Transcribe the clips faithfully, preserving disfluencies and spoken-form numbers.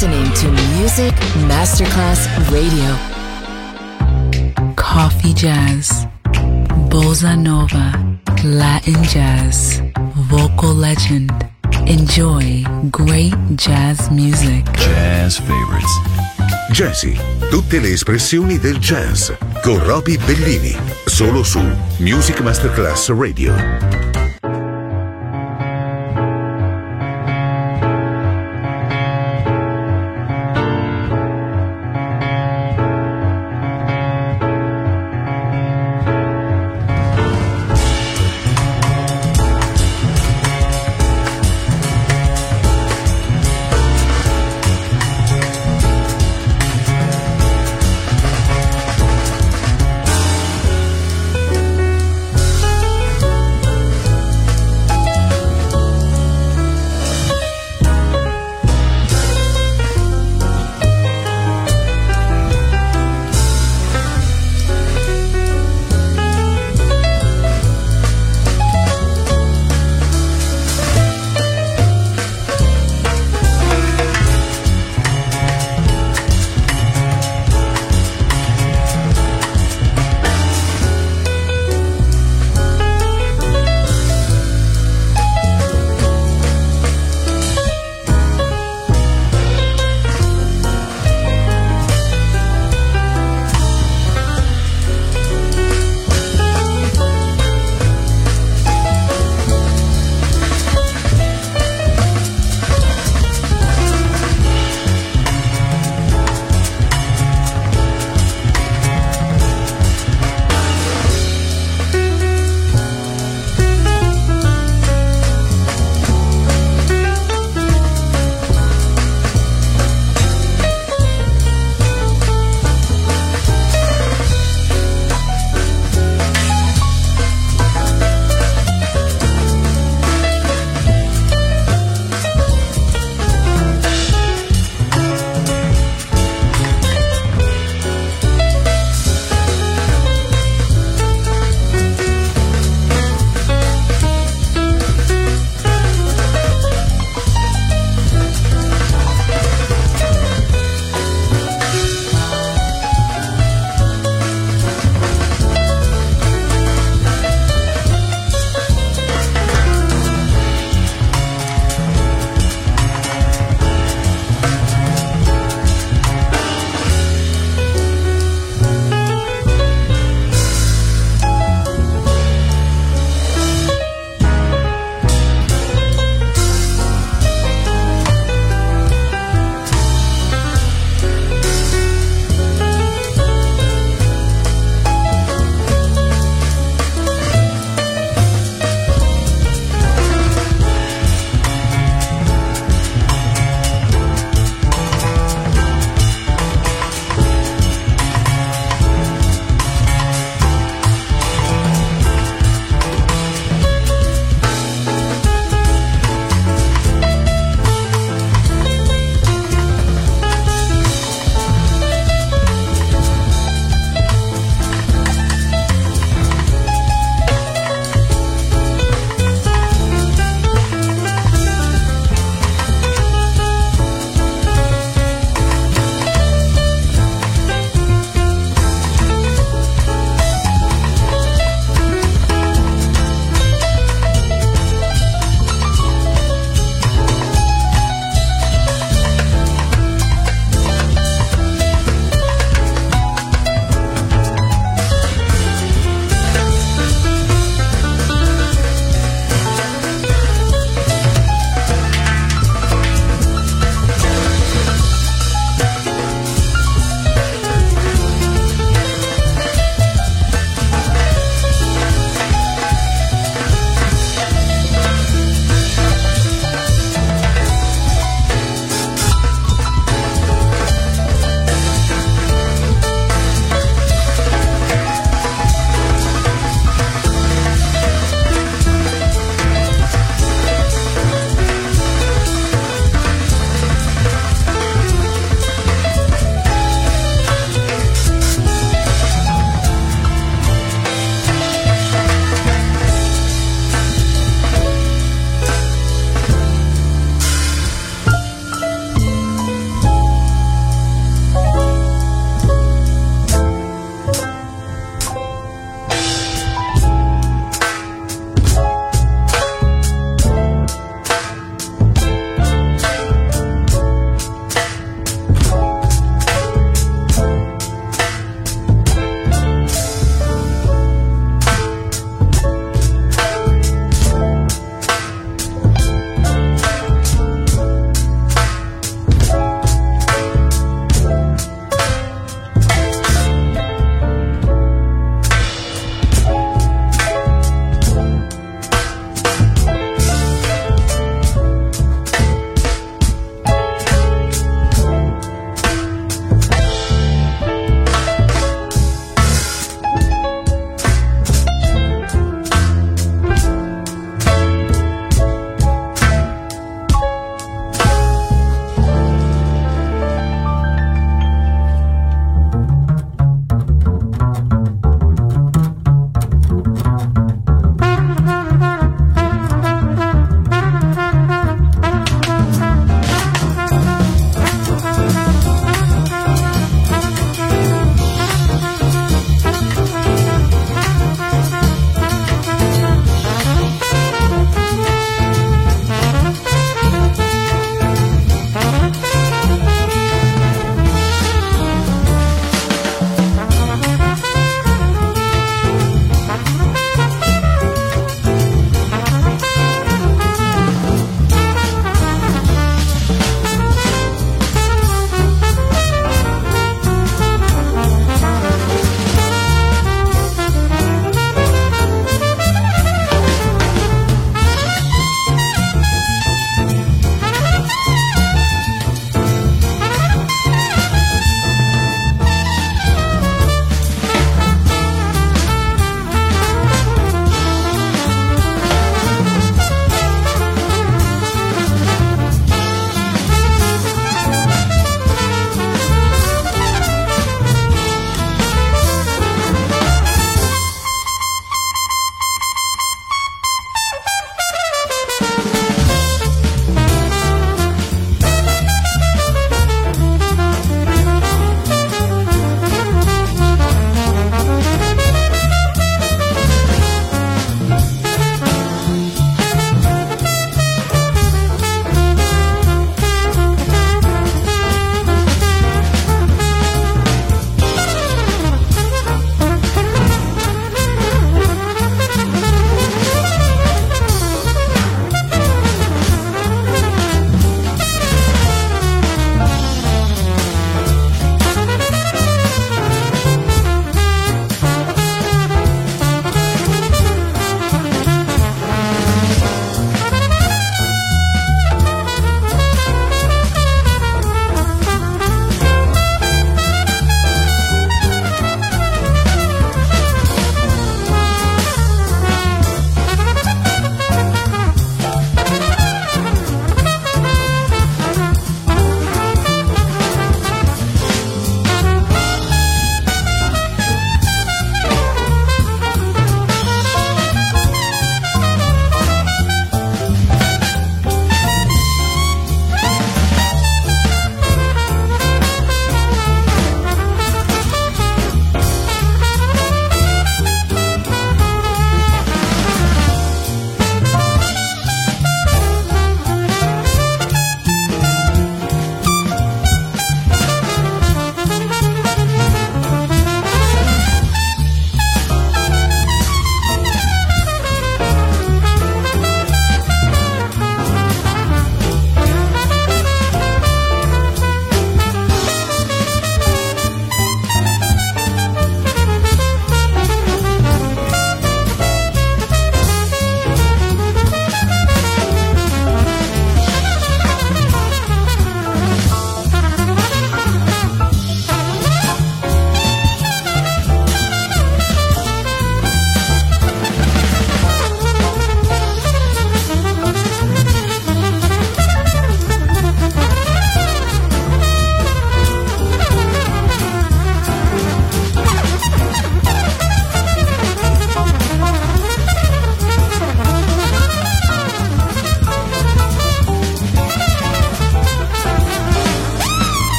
listening to Music Masterclass Radio. Coffee jazz, bossa nova, Latin jazz, vocal legend. Enjoy great jazz music. Jazz favorites. Jazzy, tutte le espressioni del jazz con Roby Bellini, solo su Music Masterclass Radio.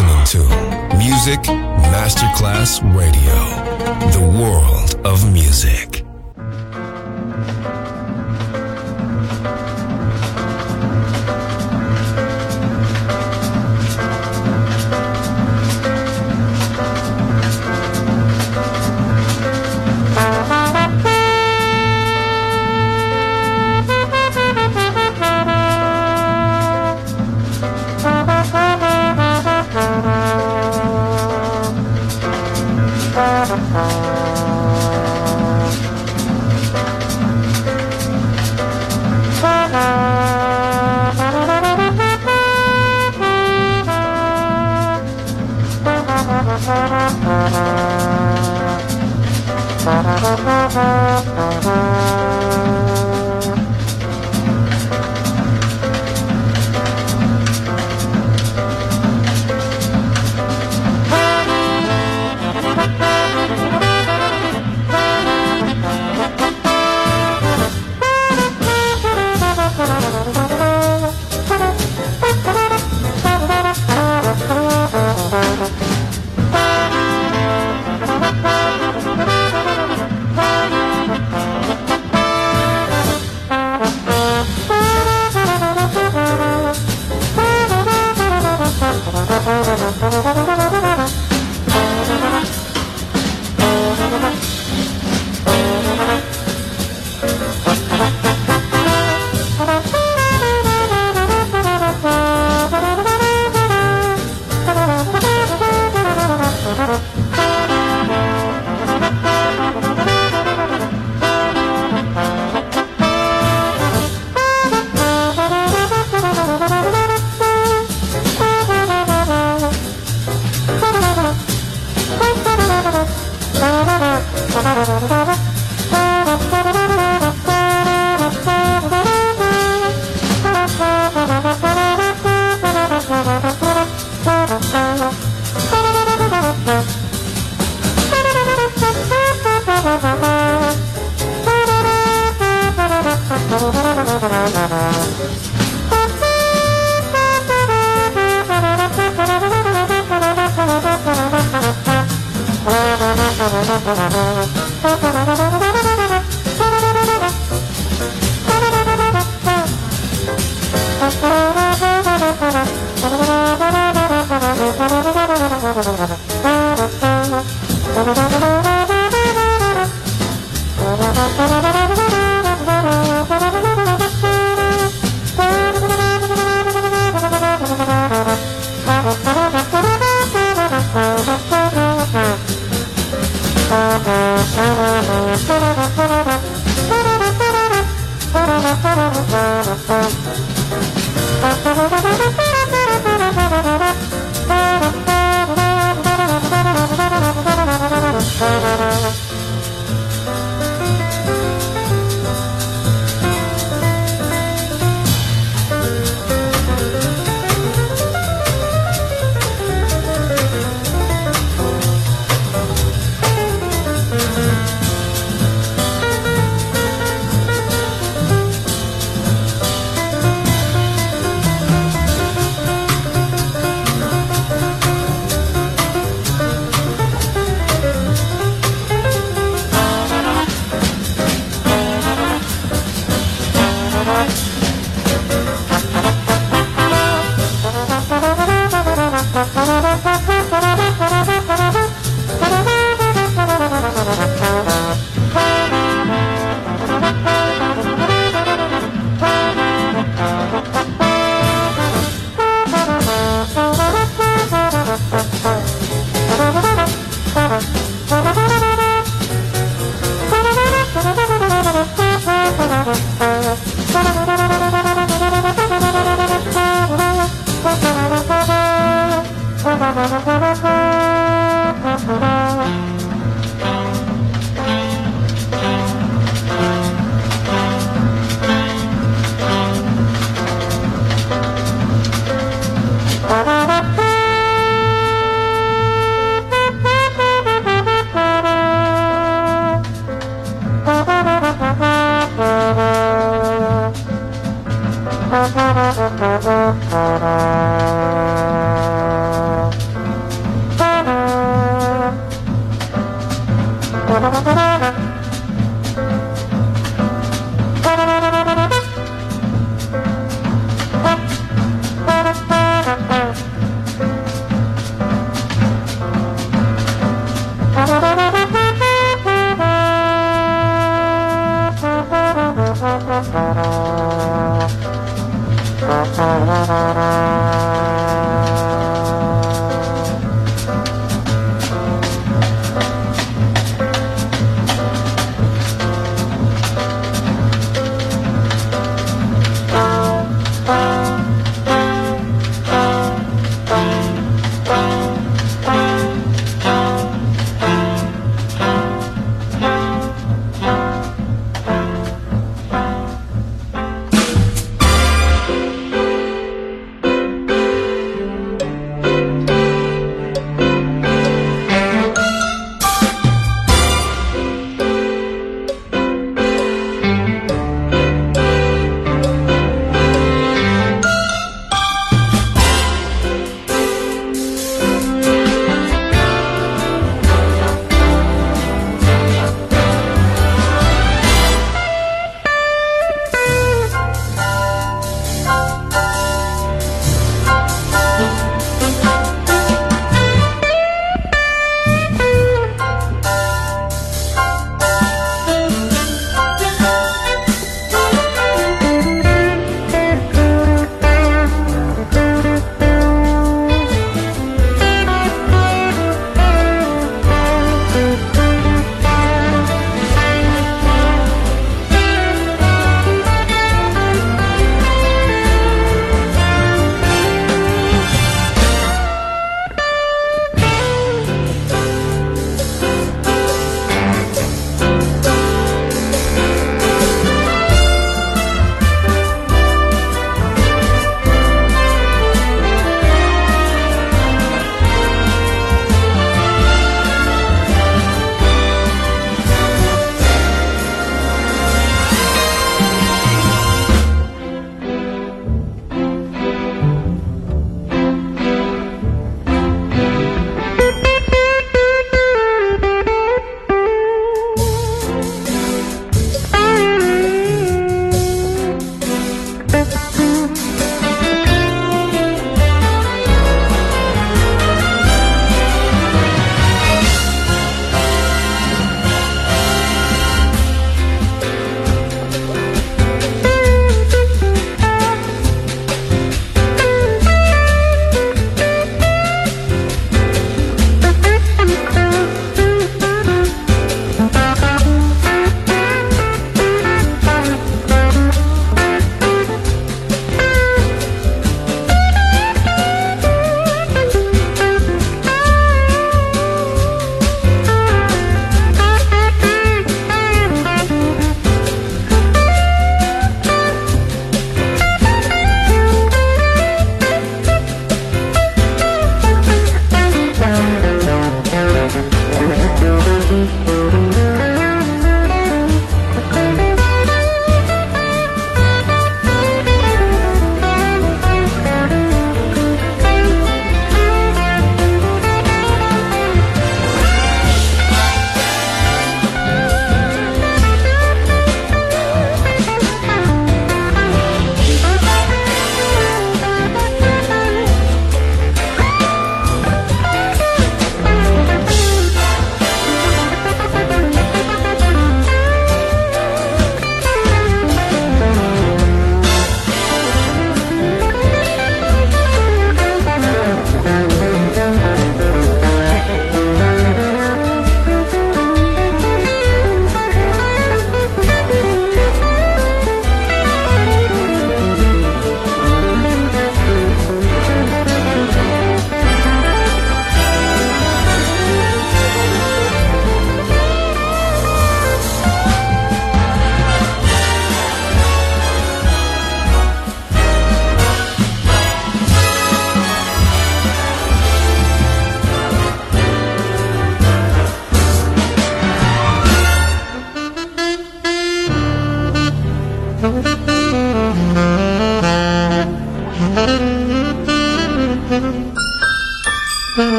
listening to Music Masterclass Radio, the world of music.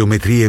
geometrie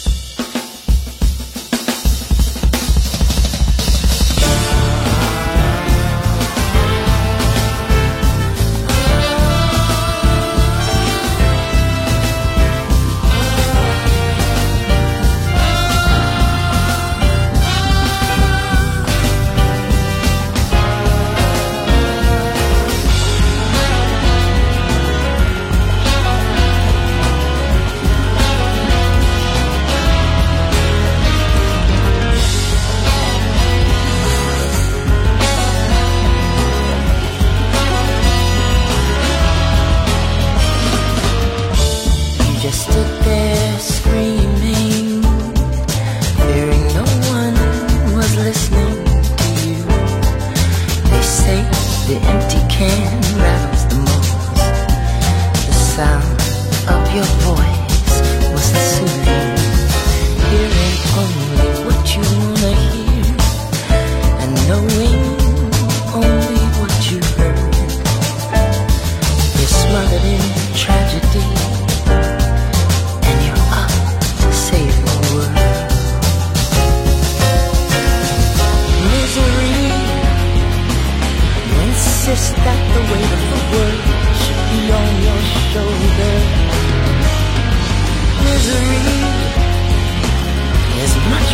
Much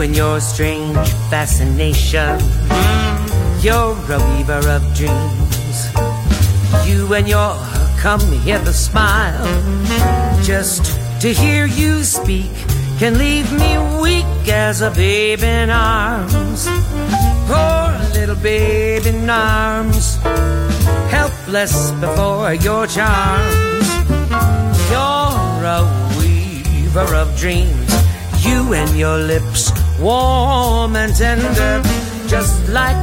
you and your strange fascination. You're a weaver of dreams. You and your come hither smile. Just to hear you speak can leave me weak as a babe in arms. Poor little babe in arms, helpless before your charms. You're a weaver of dreams. You and your lips warm and tender, just like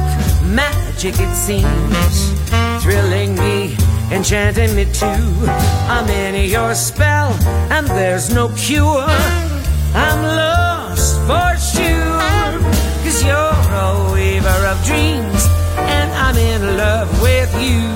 magic it seems. Thrilling me, enchanting me too. I'm in your spell and there's no cure. I'm lost for sure, 'cause you're a weaver of dreams and I'm in love with you.